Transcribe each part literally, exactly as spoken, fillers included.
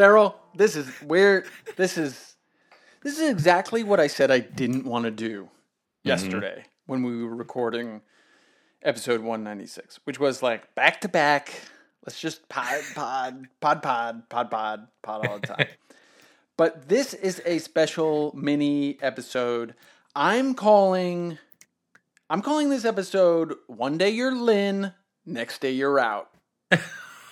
Daryl, this is where this is this is exactly what I said I didn't want to do yesterday mm-hmm. when we were recording episode one ninety-six, which was like back to back. Let's just pod pod pod pod pod pod pod all the time. But this is a special mini episode. I'm calling I'm calling this episode One Day You're Lin, Next Day You're Out.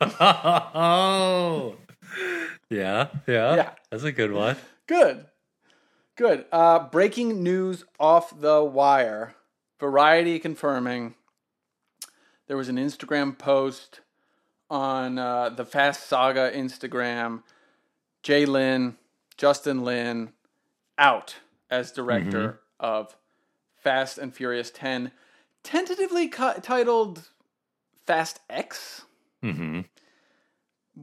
Oh. Yeah, yeah, yeah. That's a good one. Good. Good. Uh, breaking news off the wire. Variety confirming there was an Instagram post on uh, the Fast Saga Instagram. Jay Lin, Justin Lin, out as director mm-hmm. of Fast and Furious ten, tentatively cu- titled Fast X. Mm-hmm.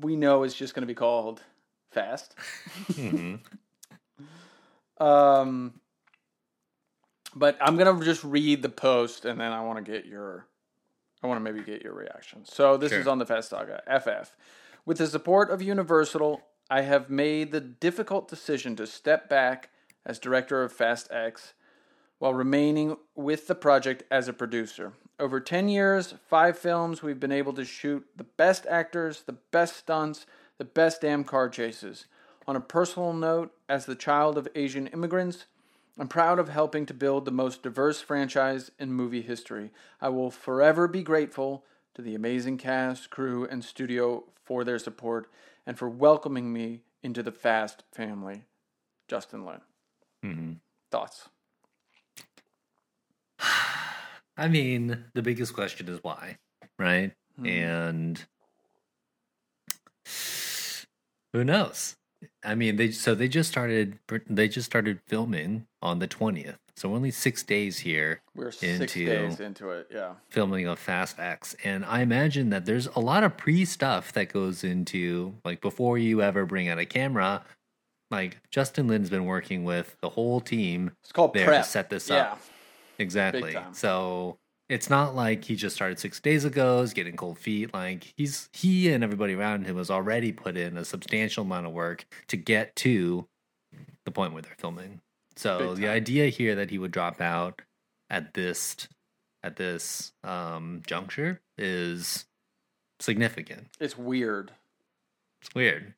We know it's just going to be called Fast. mm-hmm. um, but I'm going to just read the post, and then I want to get your, I want to maybe get your reaction. So this sure. is on the Fast Saga. F F, with the support of Universal, I have made the difficult decision to step back as director of Fast X, while remaining with the project as a producer. Over ten years, five films, we've been able to shoot the best actors, the best stunts, the best damn car chases. On a personal note, as the child of Asian immigrants, I'm proud of helping to build the most diverse franchise in movie history. I will forever be grateful to the amazing cast, crew, and studio for their support and for welcoming me into the Fast family. Justin Lin. Mm-hmm. Thoughts? I mean, the biggest question is why, right? Hmm. And who knows? I mean, they so they just started they just started filming on the twentieth, so we're only six days here. We're six into days into it, yeah. Filming of Fast X, and I imagine that there's a lot of pre stuff that goes into like before you ever bring out a camera. Like Justin Lin's been working with the whole team. It's called there prep. To set this up. Yeah. Exactly. So it's not like he just started six days ago, is getting cold feet. Like he's he and everybody around him has already put in a substantial amount of work to get to the point where they're filming. So the idea here that he would drop out at this at this um, juncture is significant. It's weird. It's weird.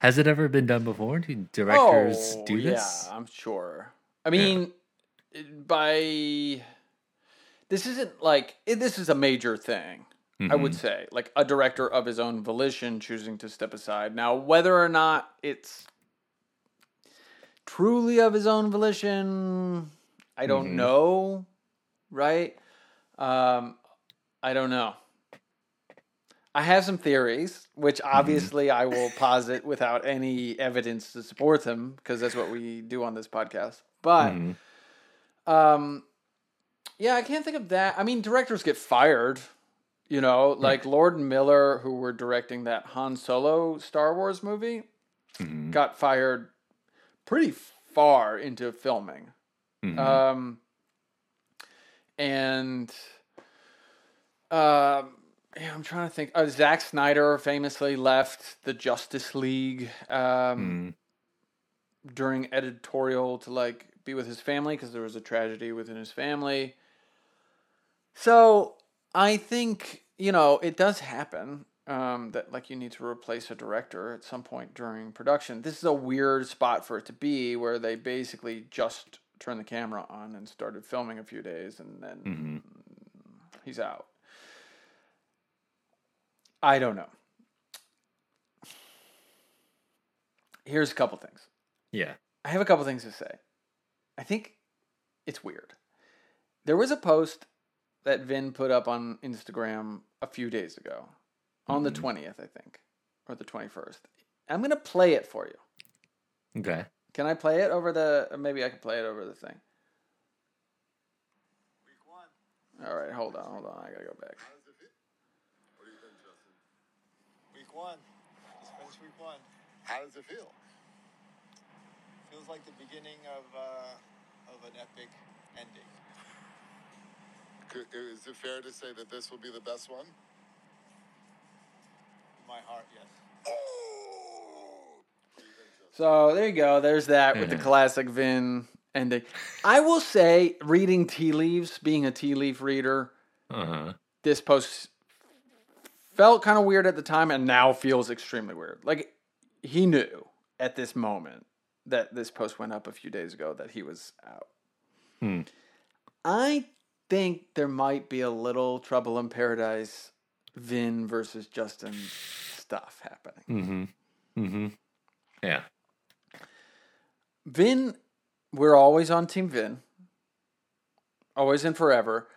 Has it ever been done before? Do directors oh, do this? Yeah, I'm sure. I mean. Yeah. By this isn't like it, this is a major thing, mm-hmm. I would say, like a director of his own volition choosing to step aside. Now, whether or not it's truly of his own volition, I don't mm-hmm. know, right? Um, I don't know. I have some theories, which obviously mm-hmm. I will posit without any evidence to support them, because that's what we do on this podcast, but. Mm-hmm. Um, yeah, I can't think of that. I mean, directors get fired, you know, like Lord Miller, who were directing that Han Solo Star Wars movie, mm-hmm. got fired pretty far into filming. Mm-hmm. Um, and, uh, yeah, I'm trying to think. Uh, Zack Snyder famously left the Justice League, um, mm. during editorial to like, be with his family because there was a tragedy within his family. So I think, you know, it does happen um, that like you need to replace a director at some point during production. This is a weird spot for it to be where they basically just turned the camera on and started filming a few days and then mm-hmm. he's out. I don't know. Here's a couple things. Yeah. I have a couple things to say. I think it's weird. There was a post that Vin put up on Instagram a few days ago. On mm-hmm. the twentieth, I think. Or the twenty-first. I'm going to play it for you. Okay. Can I play it over the... Or maybe I can play it over the thing. Week one. All right, hold on, hold on. I got to go back. How does it feel? What have you done, Justin? Week one. Just finished week one. How does it feel? Feels like the beginning of uh, of an epic ending. Could, is it fair to say that this will be the best one? In my heart, yes. Oh! So there you go. There's that mm-hmm. with the classic Vin ending. I will say, reading tea leaves, being a tea leaf reader, uh-huh. this post felt kind of weird at the time and now feels extremely weird. Like, he knew at this moment that this post went up a few days ago that he was out. Hmm. I think there might be a little Trouble in Paradise Vin versus Justin stuff happening. Mm-hmm. Mm-hmm. Yeah. Vin, we're always on Team Vin. Always and forever.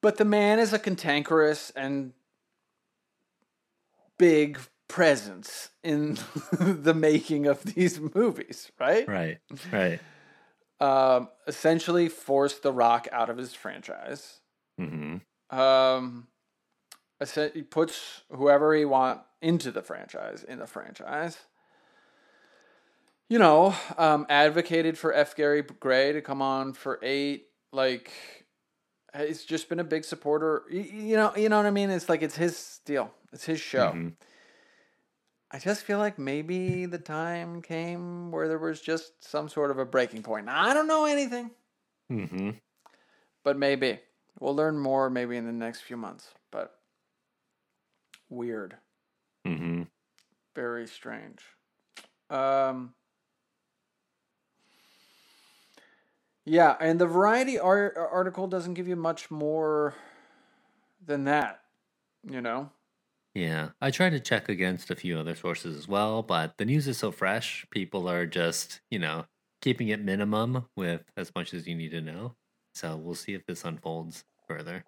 But the man is a cantankerous and big presence in the making of these movies, right? Right, right. Um, essentially forced The Rock out of his franchise. Mm-hmm. Um, he puts whoever he wants into the franchise, in the franchise. You know, um, advocated for F. Gary Gray to come on for eight. Like, he's just been a big supporter. You, you know, you know what I mean? It's like, it's his deal. It's his show. Mm-hmm. I just feel like maybe the time came where there was just some sort of a breaking point. Now, I don't know anything. Mm-hmm. But maybe. We'll learn more maybe in the next few months. But weird. Mm-hmm. Very strange. Um... Yeah, and the Variety art- article doesn't give you much more than that, you know? Yeah, I tried to check against a few other sources as well, but the news is so fresh, people are just, you know, keeping it minimum with as much as you need to know. So we'll see if this unfolds further.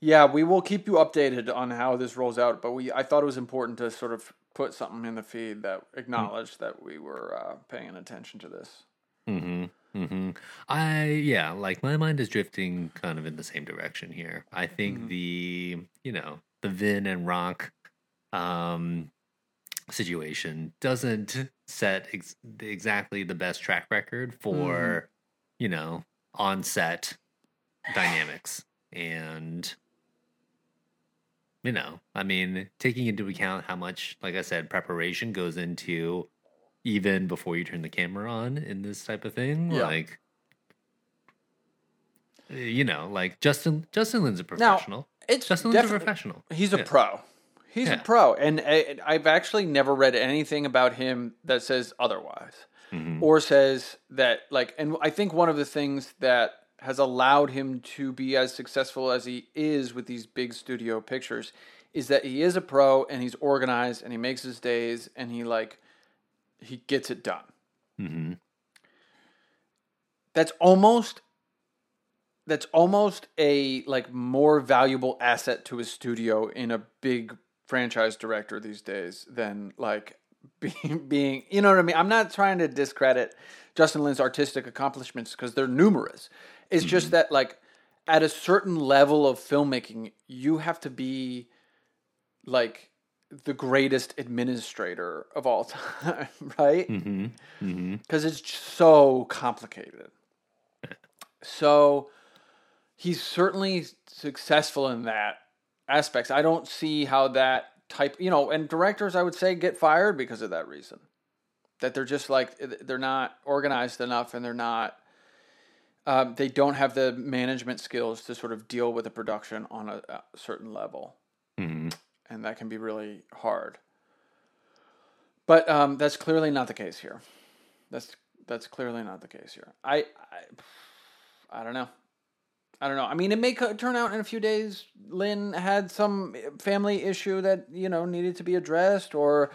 Yeah, we will keep you updated on how this rolls out, but we I thought it was important to sort of put something in the feed that acknowledged mm-hmm. that we were uh, paying attention to this. Mm-hmm. Mm-hmm. I, yeah, like my mind is drifting kind of in the same direction here. I think mm-hmm. the, you know, the Vin and Rock um, situation doesn't set ex- exactly the best track record for, mm-hmm. you know, on-set dynamics. And, you know, I mean, taking into account how much, like I said, preparation goes into even before you turn the camera on in this type of thing, yeah. like, you know, like Justin, Justin Lin's a professional. Now, it's Justin Lin's a professional. He's a yeah. pro. He's yeah. a pro. And I, I've actually never read anything about him that says otherwise mm-hmm. or says that, like, and I think one of the things that has allowed him to be as successful as he is with these big studio pictures is that he is a pro and he's organized and he makes his days and he, like, he gets it done. Mm-hmm. That's almost, that's almost a like more valuable asset to a studio in a big franchise director these days than like being, being, you know what I mean? I'm not trying to discredit Justin Lin's artistic accomplishments because they're numerous. It's mm-hmm. just that like at a certain level of filmmaking, you have to be like the greatest administrator of all time, right? Because mm-hmm. mm-hmm. it's so complicated. So he's certainly successful in that aspects. I don't see how that type, you know, and directors, I would say, get fired because of that reason. That they're just like, they're not organized enough and they're not, um, they don't have the management skills to sort of deal with a production on a, a certain level. Mm-hmm. And that can be really hard. But um, that's clearly not the case here. That's that's clearly not the case here. I, I I don't know. I don't know. I mean, it may turn out in a few days Lin had some family issue that, you know, needed to be addressed or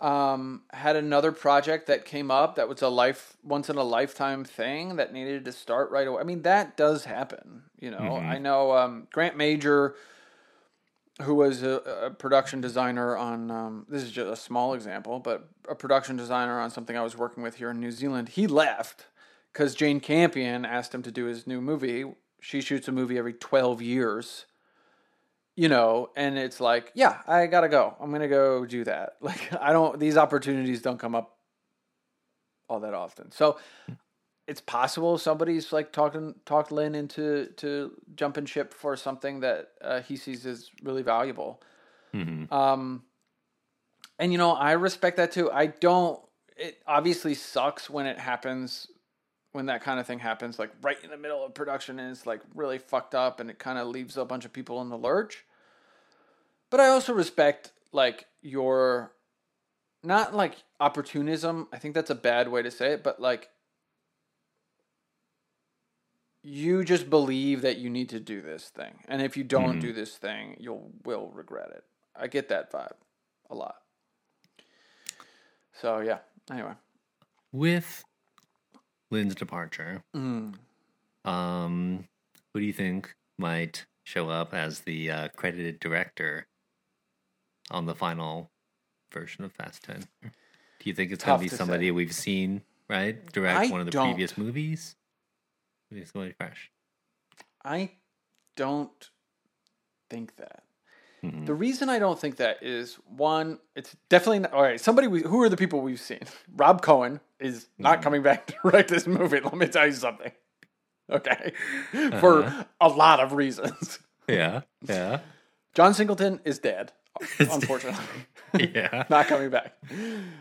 um, had another project that came up that was a life once in a lifetime thing that needed to start right away. I mean, that does happen, you know. Mm-hmm. I know um, Grant Major, who was a, a production designer on, um, this is just a small example, but a production designer on something I was working with here in New Zealand. He left because Jane Campion asked him to do his new movie. She shoots a movie every twelve years, you know, and it's like, yeah, I gotta go. I'm going to go do that. Like, I don't, these opportunities don't come up all that often. So it's possible somebody's like talking, talked Lin into to jumping ship for something that uh, he sees as really valuable. Mm-hmm. Um, And, you know, I respect that too. I don't, it obviously sucks when it happens, when that kind of thing happens, like right in the middle of production, and it's like really fucked up, and it kind of leaves a bunch of people in the lurch. But I also respect like your, not like opportunism. I think that's a bad way to say it, but like you just believe that you need to do this thing. And if you don't mm-hmm. do this thing, you'll will regret it. I get that vibe a lot. So, yeah. Anyway. With Lin's departure, mm. um, who do you think might show up as the uh, credited director on the final version of Fast ten? Do you think it's going to be somebody say. we've seen, right? Direct I one of the don't. previous movies? Maybe somebody fresh. I don't think that. Mm-hmm. The reason I don't think that is, one, it's definitely not, all right, somebody, we, who are the people we've seen? Rob Cohen is not mm-hmm. coming back to direct this movie. Let me tell you something. Okay. Uh-huh. For a lot of reasons. Yeah. Yeah. John Singleton is dead, unfortunately. Yeah. Not coming back.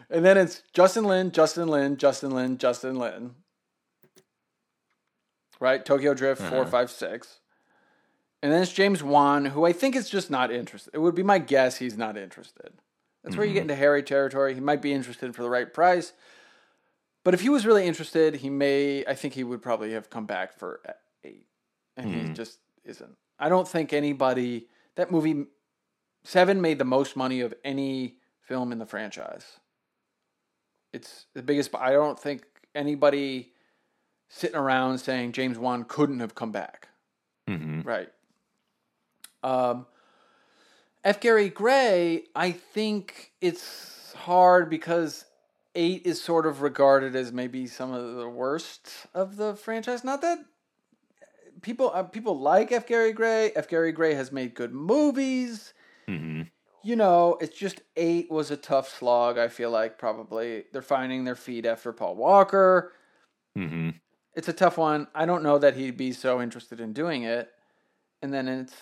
And then it's Justin Lin, Justin Lin, Justin Lin, Justin Lin. Right? Tokyo Drift, uh-huh. four, five, six. And then it's James Wan, who I think is just not interested. It would be my guess he's not interested. That's where mm-hmm. you get into hairy territory. He might be interested for the right price. But if he was really interested, he may, I think he would probably have come back for eight. And mm-hmm. he just isn't. I don't think anybody, that movie, Seven made the most money of any film in the franchise. It's the biggest, I don't think anybody sitting around saying James Wan couldn't have come back. Mm-hmm. Right. Um, F. Gary Gray, I think it's hard because eight is sort of regarded as maybe some of the worst of the franchise. Not that people uh, people like F. Gary Gray. F. Gary Gray has made good movies. Mm-hmm. You know, it's just eight was a tough slog, I feel like, probably. They're finding their feet after Paul Walker. Mm-hmm. It's a tough one. I don't know that he'd be so interested in doing it. And then it's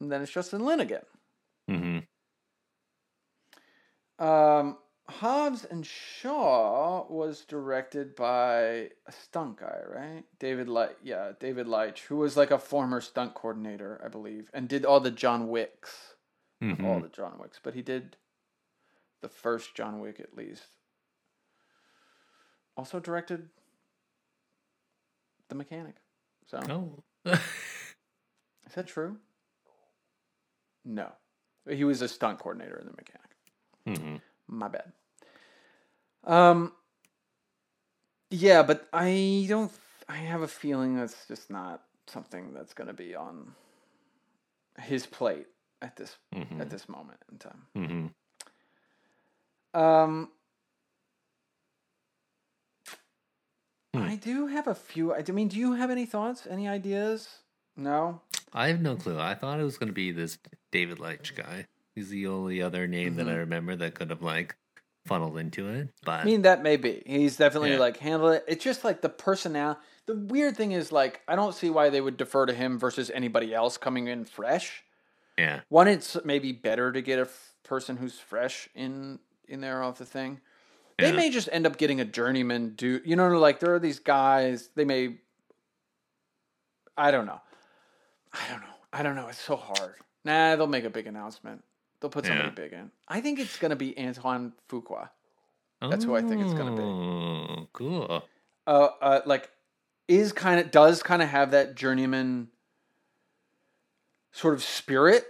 and then it's Justin Lin again. Mm-hmm. Um, Hobbs and Shaw was directed by a stunt guy, right? David Leitch, yeah, David Leitch, who was like a former stunt coordinator, I believe, and did all the John Wicks, mm-hmm. all the John Wicks, but he did the first John Wick at least. Also directed The Mechanic. So. Oh. Is that true? No. He was a stunt coordinator in The Mechanic. Mm-hmm. My bad. Um. Yeah, but I don't... I have a feeling that's just not something that's going to be on his plate at this mm-hmm. at this moment in time. Mm-hmm. Um... Hmm. I do have a few. I mean, do you have any thoughts? Any ideas? No? I have no clue. I thought it was going to be this David Leitch guy. He's the only other name mm-hmm. that I remember that could have, like, funneled into it. But I mean, that may be. He's definitely, yeah. like, handled it. It's just, like, the personality. The weird thing is, like, I don't see why they would defer to him versus anybody else coming in fresh. Yeah. One, it's maybe better to get a f- person who's fresh in, in there off the thing. They yeah. may just end up getting a journeyman dude. You know, like, there are these guys, they may... I don't know. I don't know. I don't know. It's so hard. Nah, they'll make a big announcement. They'll put somebody yeah. big in. I think it's going to be Antoine Fuqua. That's oh, who I think it's going to be. Cool. Uh, uh, like, is kind of, does kind of have that journeyman sort of spirit,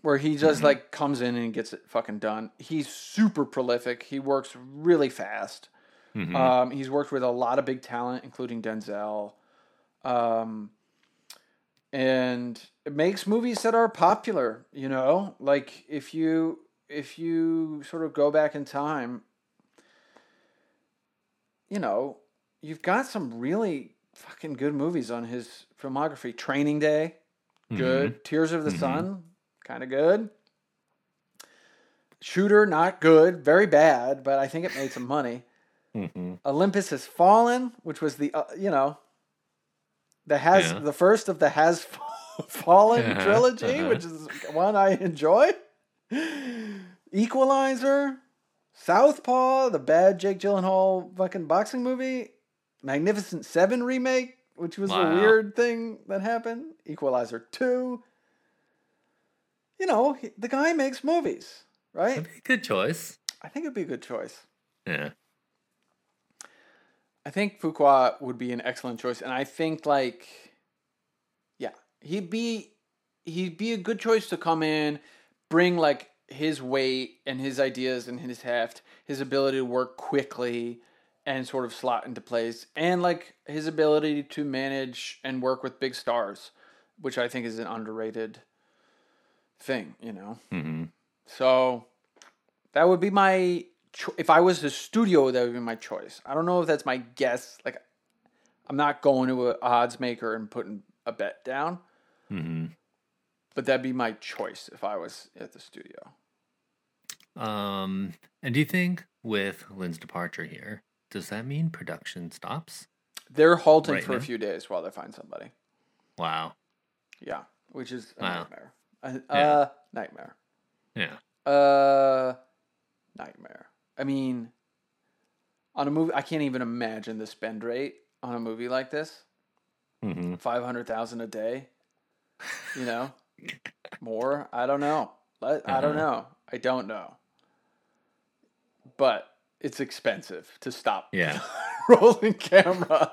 where he just, mm-hmm. like, comes in and gets it fucking done. He's super prolific. He works really fast. Mm-hmm. Um, he's worked with a lot of big talent, including Denzel. Um, and it makes movies that are popular, you know? Like, if you if you sort of go back in time, you know, you've got some really fucking good movies on his filmography. Training Day, good. Mm-hmm. Tears of the mm-hmm. Sun. Kind of good. Shooter, not good. Very bad, but I think it made some money. Mm-hmm. Olympus Has Fallen, which was the, uh, you know, the has yeah. the first of the Has Fallen trilogy, uh-huh. which is one I enjoy. Equalizer, Southpaw, the bad Jake Gyllenhaal fucking boxing movie, Magnificent Seven remake, which was wow. a weird thing that happened, Equalizer Two. You know, he, the guy makes movies, right? That'd be a good choice. I think it'd be a good choice. Yeah. I think Fuqua would be an excellent choice, and I think like, yeah, he'd be he'd be a good choice to come in, bring like his weight and his ideas and his heft, his ability to work quickly and sort of slot into place, and like his ability to manage and work with big stars, which I think is an underrated thing, you know. Mm-hmm. So that would be my. If I was the studio, that would be my choice. I don't know if that's my guess. Like, I'm not going to an odds maker and putting a bet down. Mm-hmm. But that'd be my choice if I was at the studio. Um, and do you think with Lynn's departure here, does that mean production stops? They're halting right for now? A few days while they find somebody. Wow. Yeah, which is a wow. nightmare. A, yeah. a nightmare. Yeah. Uh, nightmare. I mean, on a movie, I can't even imagine the spend rate on a movie like this. Mm-hmm. five hundred thousand dollars a day, you know, more. I don't know. I, uh-huh. I don't know. I don't know. But it's expensive to stop yeah. rolling camera.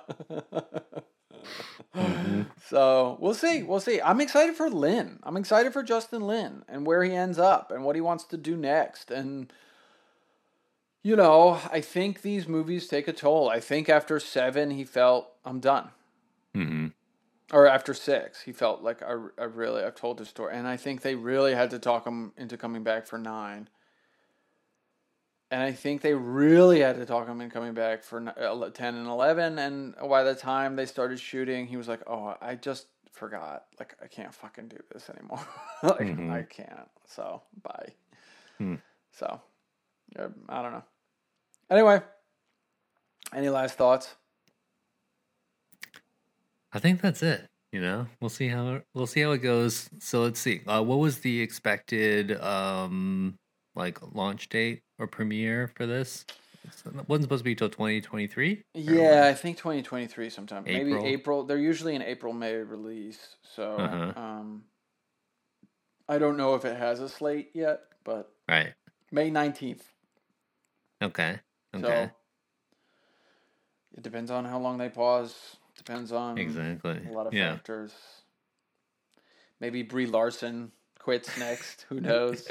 Mm-hmm. So we'll see. We'll see. I'm excited for Lin. I'm excited for Justin Lin and where he ends up and what he wants to do next. And you know, I think these movies take a toll. I think after seven, he felt, I'm done. Mm-hmm. Or after six, he felt like, I, I really, I've told this story. And I think they really had to talk him into coming back for nine. And I think they really had to talk him into coming back for ten and eleven. And by the time they started shooting, he was like, oh, I just forgot. Like, I can't fucking do this anymore. Like, mm-hmm. I can't. So, bye. Mm. So, yeah, I don't know. Anyway, any last thoughts? I think that's it. You know, we'll see how we'll see how it goes. So let's see. Uh, what was the expected um, like launch date or premiere for this? It wasn't supposed to be till twenty twenty-three. Yeah, I think twenty twenty-three sometime. April. Maybe April. They're usually an April May release. So uh-huh. um, I don't know if it has a slate yet, but right May nineteenth. Okay. Okay. So it depends on how long they pause. Depends on exactly a lot of yeah. factors. Maybe Brie Larson quits next. Who knows?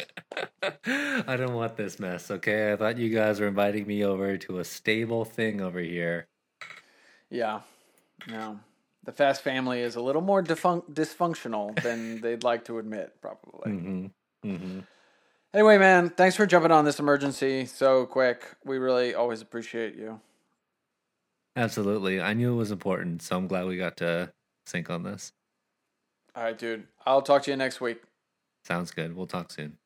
I don't want this mess. Okay, I thought you guys were inviting me over to a stable thing over here. Yeah. No, the Fast family is a little more defun- dysfunctional than they'd like to admit, probably. Mm-hmm. Mm-hmm. Anyway, man, thanks for jumping on this emergency so quick. We really always appreciate you. Absolutely. I knew it was important, so I'm glad we got to sync on this. All right, dude. I'll talk to you next week. Sounds good. We'll talk soon.